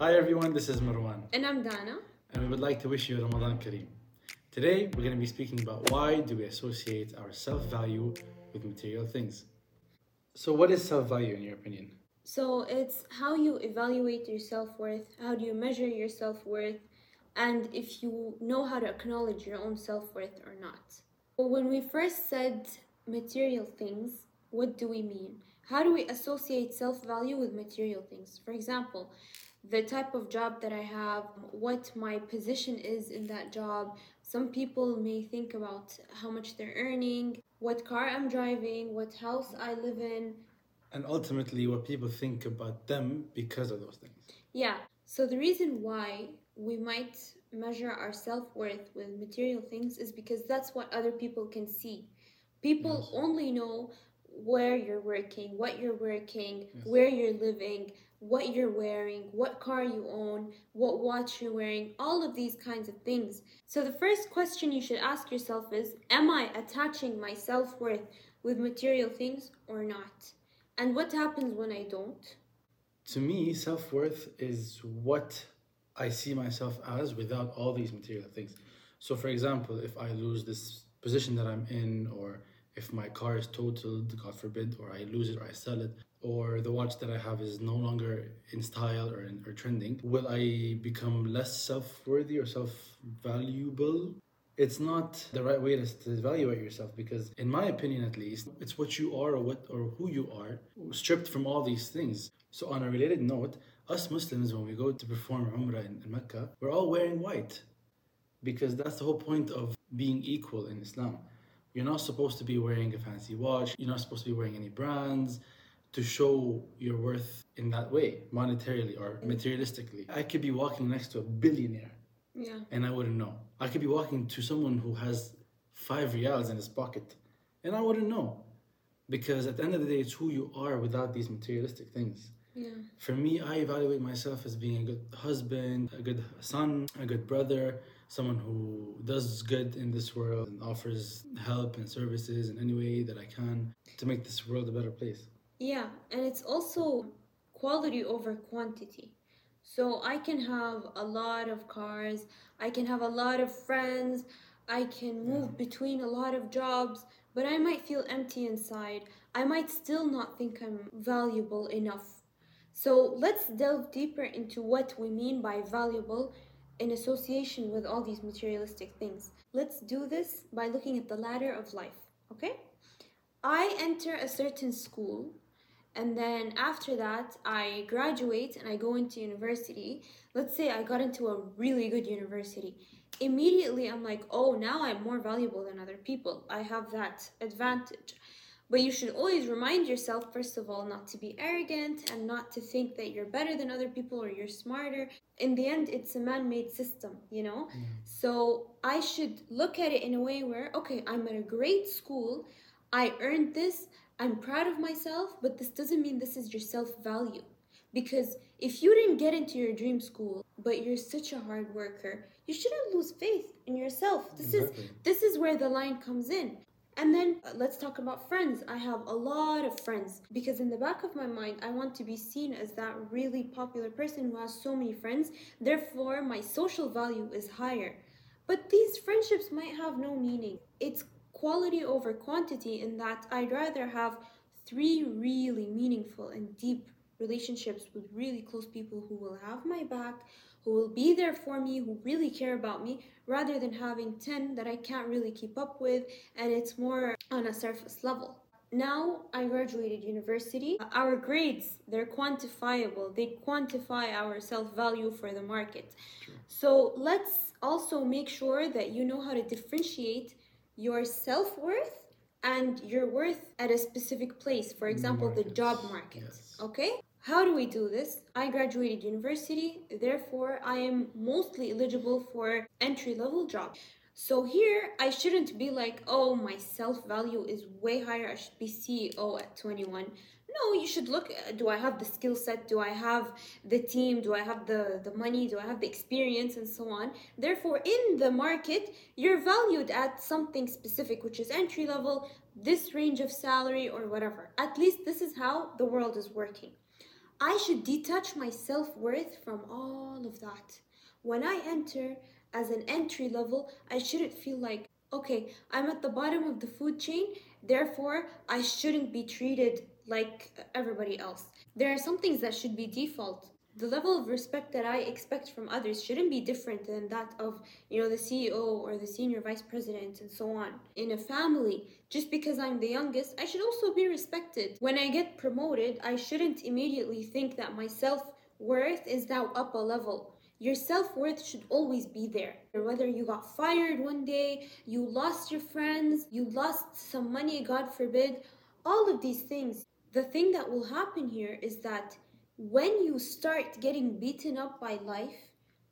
Hi everyone, this is Marwan. And I'm Dana. And we would like to wish you Ramadan Kareem. Today, we're going to be speaking about why do we associate our self-value with material things. So what is self-value in your opinion? So it's how you evaluate your self-worth, how do you measure your self-worth, and if you know how to acknowledge your own self-worth or not. Well, when we first said material things, what do we mean? How do we associate self-value with material things? For example, the type of job that I have, what my position is in that job. Some people may think about how much they're earning, what car I'm driving, what house I live in. And ultimately what people think about them because of those things. Yeah. So the reason why we might measure our self-worth with material things is because that's what other people can see. People yes. only know where you're working, what you're working, yes. where you're living, what you're wearing, what car you own, what watch you're wearing, all of these kinds of things. So the first question you should ask yourself is, am I attaching my self-worth with material things or not? And what happens when I don't? To me, self-worth is what I see myself as without all these material things. So for example, if I lose this position that I'm in, or if my car is totaled, God forbid, or I lose it or I sell it, or the watch that I have is no longer in style or trending, will I become less self-worthy or self-valuable? It's not the right way to evaluate yourself, because in my opinion at least, it's what you are or who you are, stripped from all these things. So on a related note, us Muslims, when we go to perform Umrah in Mecca, we're all wearing white, because that's the whole point of being equal in Islam. You're not supposed to be wearing a fancy watch, you're not supposed to be wearing any brands to show your worth in that way, monetarily or materialistically. I could be walking next to a billionaire. Yeah. And I wouldn't know. I could be walking to someone who has 5 riyals in his pocket and I wouldn't know, because at the end of the day, it's who you are without these materialistic things. Yeah. For me, I evaluate myself as being a good husband, a good son, a good brother, someone who does good in this world and offers help and services in any way that I can to make this world a better place. Yeah, and it's also quality over quantity. So I can have a lot of cars, I can have a lot of friends, I can move between a lot of jobs, but I might feel empty inside. I might still not think I'm valuable enough. So let's delve deeper into what we mean by valuable in association with all these materialistic things. Let's do this by looking at the ladder of life, okay? I enter a certain school, and then after that, I graduate and I go into university. Let's say I got into a really good university. Immediately, I'm like, oh, now I'm more valuable than other people. I have that advantage. But you should always remind yourself, first of all, not to be arrogant and not to think that you're better than other people or you're smarter. In the end, it's a man-made system, you know? Yeah. So I should look at it in a way where, okay, I'm at a great school. I earned this. I'm proud of myself, but this doesn't mean this is your self-value. Because if you didn't get into your dream school, but you're such a hard worker, you shouldn't lose faith in yourself. This is where the line comes in. And then let's talk about friends. I have a lot of friends, because in the back of my mind, I want to be seen as that really popular person who has so many friends. Therefore, my social value is higher. But these friendships might have no meaning. It's quality over quantity, in that I'd rather have 3 really meaningful and deep relationships with really close people who will have my back, who will be there for me, who really care about me, rather than having 10 that I can't really keep up with and it's more on a surface level. Now I graduated university. Our grades, they're quantifiable. They quantify our self-value for the market. Sure. So let's also make sure that you know how to differentiate your self-worth and your worth at a specific place. For example, the job market, yes. Okay? How do we do this? I graduated university, therefore I am mostly eligible for entry-level jobs. So here, I shouldn't be like, oh, my self-value is way higher, I should be CEO at 21. No, you should look, do I have the skill set? Do I have the team? Do I have the money? Do I have the experience? And so on. Therefore, in the market, you're valued at something specific, which is entry level, this range of salary or whatever. At least this is how the world is working. I should detach my self-worth from all of that. When I enter as an entry level, I shouldn't feel like, okay, I'm at the bottom of the food chain, therefore I shouldn't be treated like everybody else. There are some things that should be default. The level of respect that I expect from others shouldn't be different than that of, the CEO or the senior vice president and so on. In a family, just because I'm the youngest, I should also be respected. When I get promoted, I shouldn't immediately think that my self-worth is now up a level. Your self-worth should always be there. Whether you got fired one day, you lost your friends, you lost some money, God forbid, all of these things. The thing that will happen here is that when you start getting beaten up by life,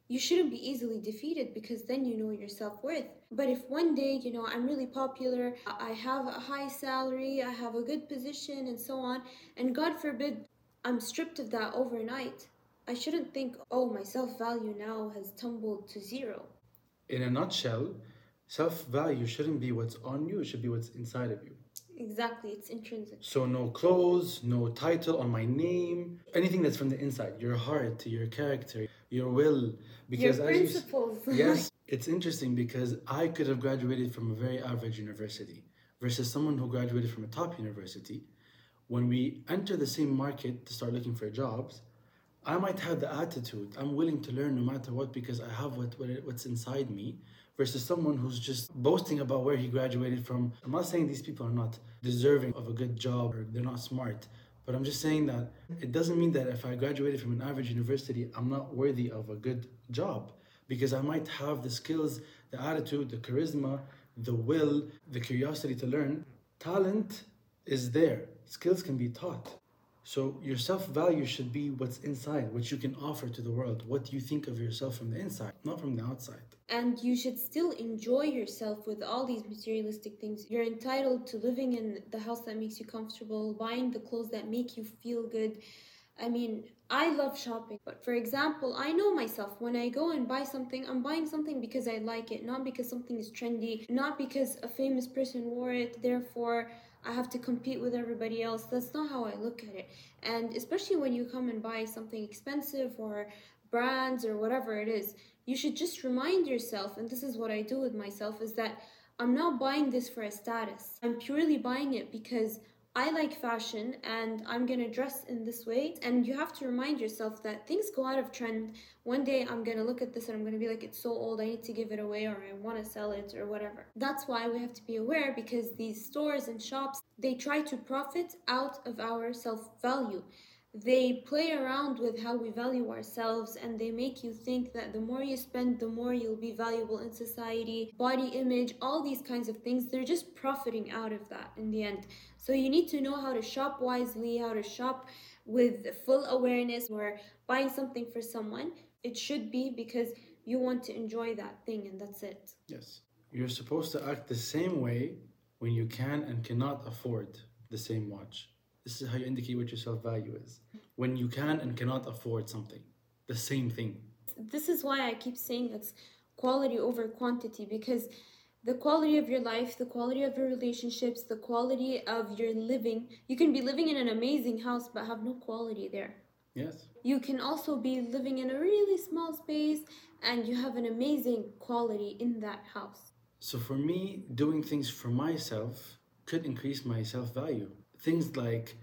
you shouldn't be easily defeated because then you know your self-worth. But if one day, I'm really popular, I have a high salary, I have a good position and so on, and God forbid I'm stripped of that overnight, I shouldn't think, oh, my self-value now has tumbled to zero. In a nutshell, self-value shouldn't be what's on you, it should be what's inside of you. Exactly, it's intrinsic. So no clothes, no title on my name, anything that's from the inside, your heart, your character, your will. Because your principles. Yes, it's interesting because I could have graduated from a very average university versus someone who graduated from a top university. When we enter the same market to start looking for jobs, I might have the attitude, I'm willing to learn no matter what because I have what's inside me, versus someone who's just boasting about where he graduated from. I'm not saying these people are not deserving of a good job or they're not smart, but I'm just saying that it doesn't mean that if I graduated from an average university, I'm not worthy of a good job because I might have the skills, the attitude, the charisma, the will, the curiosity to learn. Talent is there. Skills can be taught. So your self-value should be what's inside, what you can offer to the world, what you think of yourself from the inside, not from the outside. And you should still enjoy yourself with all these materialistic things. You're entitled to living in the house that makes you comfortable, buying the clothes that make you feel good. I mean, I love shopping, but for example, I know myself. When I go and buy something, I'm buying something because I like it, not because something is trendy, not because a famous person wore it, therefore I have to compete with everybody else. That's not how I look at it. And especially when you come and buy something expensive or brands or whatever it is, you should just remind yourself, and this is what I do with myself, is that I'm not buying this for a status. I'm purely buying it because I like fashion and I'm going to dress in this way. And you have to remind yourself that things go out of trend. One day I'm going to look at this and I'm going to be like, it's so old, I need to give it away, or I want to sell it or whatever. That's why we have to be aware, because these stores and shops, they try to profit out of our self-value. They play around with how we value ourselves, and they make you think that the more you spend, the more you'll be valuable in society, body image, all these kinds of things. They're just profiting out of that in the end. So you need to know how to shop wisely, how to shop with full awareness. Or buying something for someone, it should be because you want to enjoy that thing, and that's it. Yes. You're supposed to act the same way when you can and cannot afford the same watch. This is how you indicate what your self-value is. When you can and cannot afford something, the same thing. This is why I keep saying it's quality over quantity, because the quality of your life, the quality of your relationships, the quality of your living. You can be living in an amazing house but have no quality there. Yes. You can also be living in a really small space and you have an amazing quality in that house. So for me, doing things for myself could increase my self-value. Things like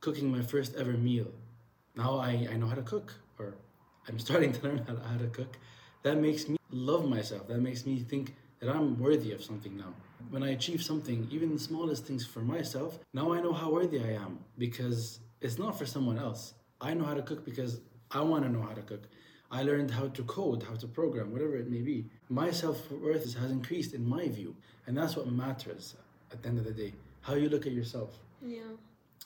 cooking my first ever meal. Now I know how to cook, or I'm starting to learn how to cook. That makes me love myself. That makes me think that I'm worthy of something now. When I achieve something, even the smallest things for myself, now I know how worthy I am, because it's not for someone else. I know how to cook because I want to know how to cook. I learned how to code, how to program, whatever it may be. My self-worth has increased in my view, and that's what matters at the end of the day, how you look at yourself. Yeah.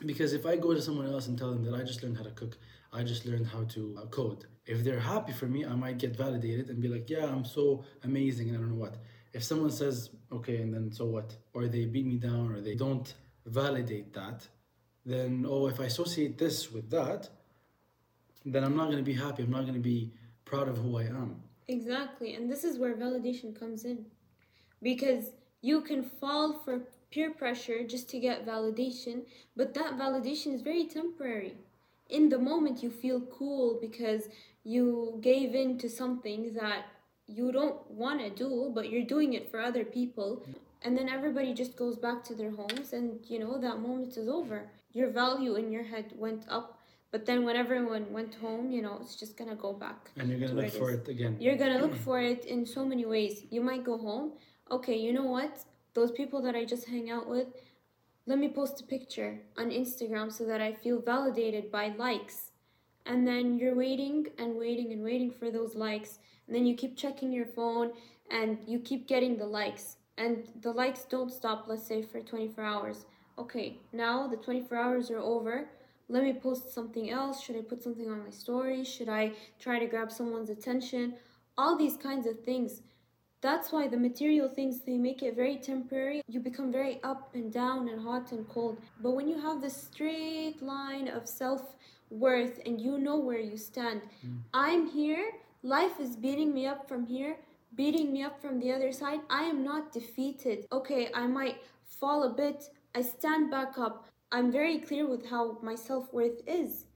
Because if I go to someone else and tell them that I just learned how to cook, I just learned how to code, if they're happy for me, I might get validated and be like, yeah, I'm so amazing and I don't know what. If someone says, okay, and then so what? Or they beat me down or they don't validate that, then, oh, if I associate this with that, then I'm not going to be happy. I'm not going to be proud of who I am. Exactly. And this is where validation comes in. Because you can fall for peer pressure just to get validation, but that validation is very temporary. in the moment you feel cool because you gave in to something that you don't want to do, but you're doing it for other people. And then everybody just goes back to their homes and, you know, that moment is over. Your value in your head went up. But then when everyone went home, you know, it's just going to go back. And you're going to look for it again. You're going to look for it in so many ways. You might go home. Okay, you know what? Those people that I just hang out with, let me post a picture on Instagram so that I feel validated by likes. And then you're waiting and waiting and waiting for those likes. And then you keep checking your phone and you keep getting the likes. And the likes don't stop, let's say, for 24 hours. Okay, now the 24 hours are over. Let me post something else. Should I put something on my story? Should I try to grab someone's attention? All these kinds of things. That's why the material things, they make it very temporary. You become very up and down and hot and cold. But when you have this straight line of self-worth and you know where you stand, I'm here, life is beating me up from here, beating me up from the other side. I am not defeated. Okay, I might fall a bit. I stand back up. I'm very clear with how my self-worth is.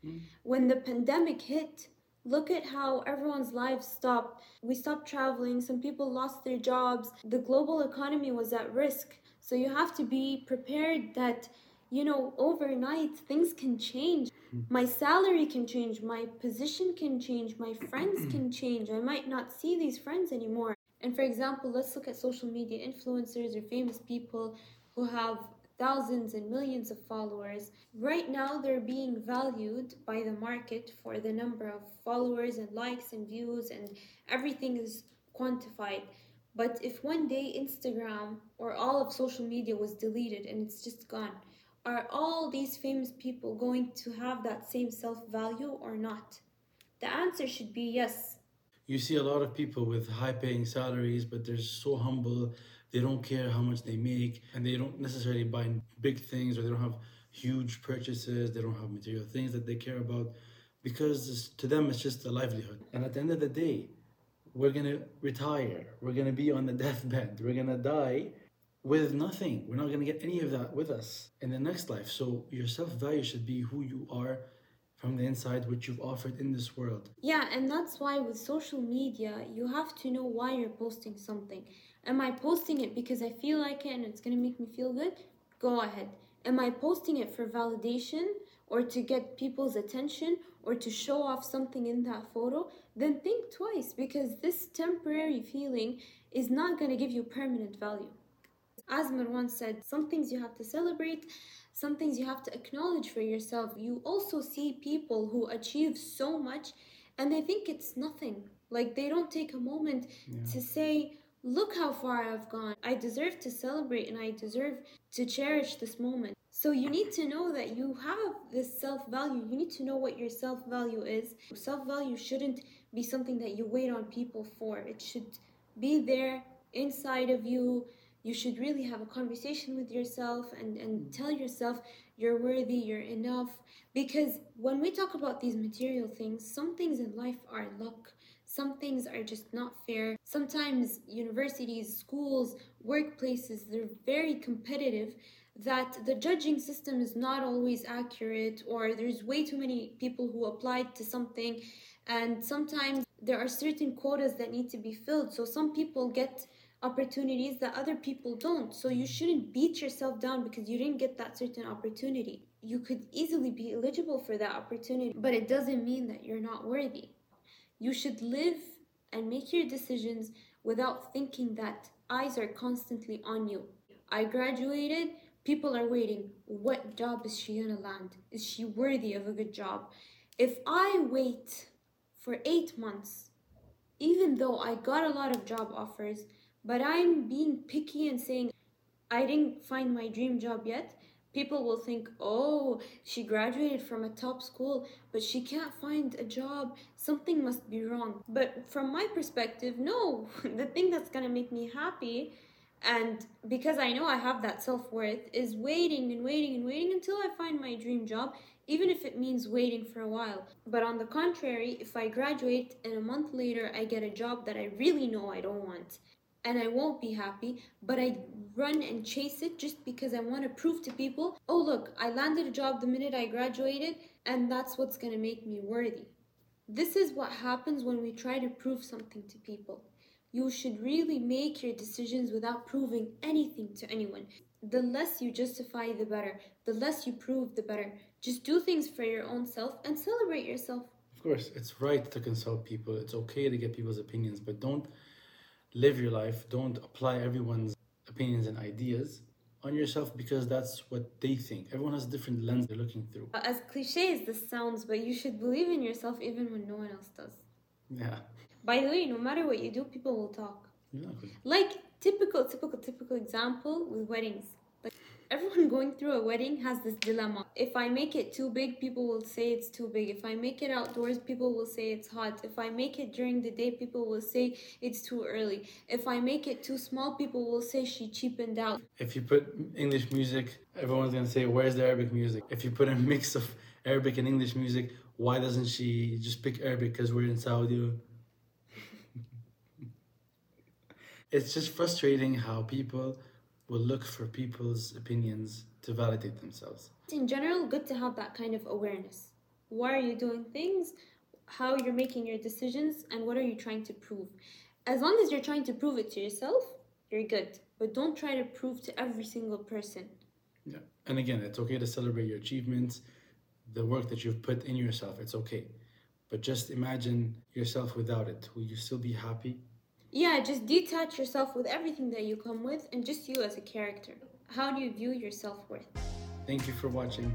When the pandemic hit, look at how everyone's lives stopped. We stopped traveling. Some people lost their jobs. The global economy was at risk. So you have to be prepared that, you know, overnight things can change. My salary can change. My position can change. My friends can change. I might not see these friends anymore. And for example, let's look at social media influencers or famous people who have thousands and millions of followers. Right now, they're being valued by the market for the number of followers and likes and views, and everything is quantified. But if one day Instagram or all of social media was deleted and it's just gone, are all these famous people going to have that same self-value or not? The answer should be yes. You see a lot of people with high-paying salaries, but they're so humble. They don't care how much they make, and they don't necessarily buy big things, or they don't have huge purchases. They don't have material things that they care about, because to them it's just a livelihood. And at the end of the day, we're going to retire. We're going to be on the deathbed. We're going to die with nothing. We're not going to get any of that with us in the next life. So your self-value should be who you are from the inside, what you've offered in this world. Yeah, and that's why with social media, you have to know why you're posting something. Am I posting it because I feel like it and it's going to make me feel good? Go ahead. Am I posting it for validation or to get people's attention or to show off something in that photo? Then think twice, because this temporary feeling is not going to give you permanent value. As Marwan said, some things you have to celebrate, some things you have to acknowledge for yourself. You also see people who achieve so much and they think it's nothing. Like, they don't take a moment to say, look how far I've gone. I deserve to celebrate and I deserve to cherish this moment. So you need to know that you have this self-value. You need to know what your self-value is. Self-value shouldn't be something that you wait on people for. It should be there inside of you. You should really have a conversation with yourself and tell yourself you're worthy, you're enough. Because when we talk about these material things, some things in life are luck. Some things are just not fair. Sometimes universities, schools, workplaces, they're very competitive, that the judging system is not always accurate, or there's way too many people who applied to something. And sometimes there are certain quotas that need to be filled. So some people get opportunities that other people don't. So you shouldn't beat yourself down because you didn't get that certain opportunity. You could easily be eligible for that opportunity, but it doesn't mean that you're not worthy. You should live and make your decisions without thinking that eyes are constantly on you. I graduated, people are waiting. What job is she gonna land? Is she worthy of a good job? If I wait for 8 months, even though I got a lot of job offers, but I'm being picky and saying, I didn't find my dream job yet, people will think, oh, she graduated from a top school, but she can't find a job. Something must be wrong. But from my perspective, no. The thing that's going to make me happy, and because I know I have that self-worth, is waiting and waiting and waiting until I find my dream job, even if it means waiting for a while. But on the contrary, if I graduate and a month later I get a job that I really know I don't want, and I won't be happy, but I run and chase it just because I want to prove to people, oh look, I landed a job the minute I graduated, and that's what's going to make me worthy. This is what happens when we try to prove something to people. You should really make your decisions without proving anything to anyone. The less you justify, the better. The less you prove, the better. Just do things for your own self and celebrate yourself. Of course, it's right to consult people. It's okay to get people's opinions, but don't live your life. Don't apply everyone's opinions and ideas on yourself because that's what they think. Everyone has a different lens they're looking through. As cliche as this sounds, but you should believe in yourself even when no one else does. Yeah. By the way, no matter what you do, people will talk. Exactly. Like typical example with weddings. Like everyone going through a wedding has this dilemma. If I make it too big, people will say it's too big. If I make it outdoors, people will say it's hot. If I make it during the day, people will say it's too early. If I make it too small, people will say she cheapened out. If you put English music, everyone's going to say, where's the Arabic music? If you put a mix of Arabic and English music, why doesn't she just pick Arabic because we're in Saudi? It's just frustrating how people will look for people's opinions to validate themselves. In general, good to have that kind of awareness. Why are you doing things? How you're making your decisions? And what are you trying to prove? As long as you're trying to prove it to yourself, you're good. But don't try to prove to every single person. Yeah. And again, it's okay to celebrate your achievements, the work that you've put in yourself. It's okay. But just imagine yourself without it. Will you still be happy? Yeah, just detach yourself with everything that you come with and just you as a character. How do you view your self-worth? Thank you for watching.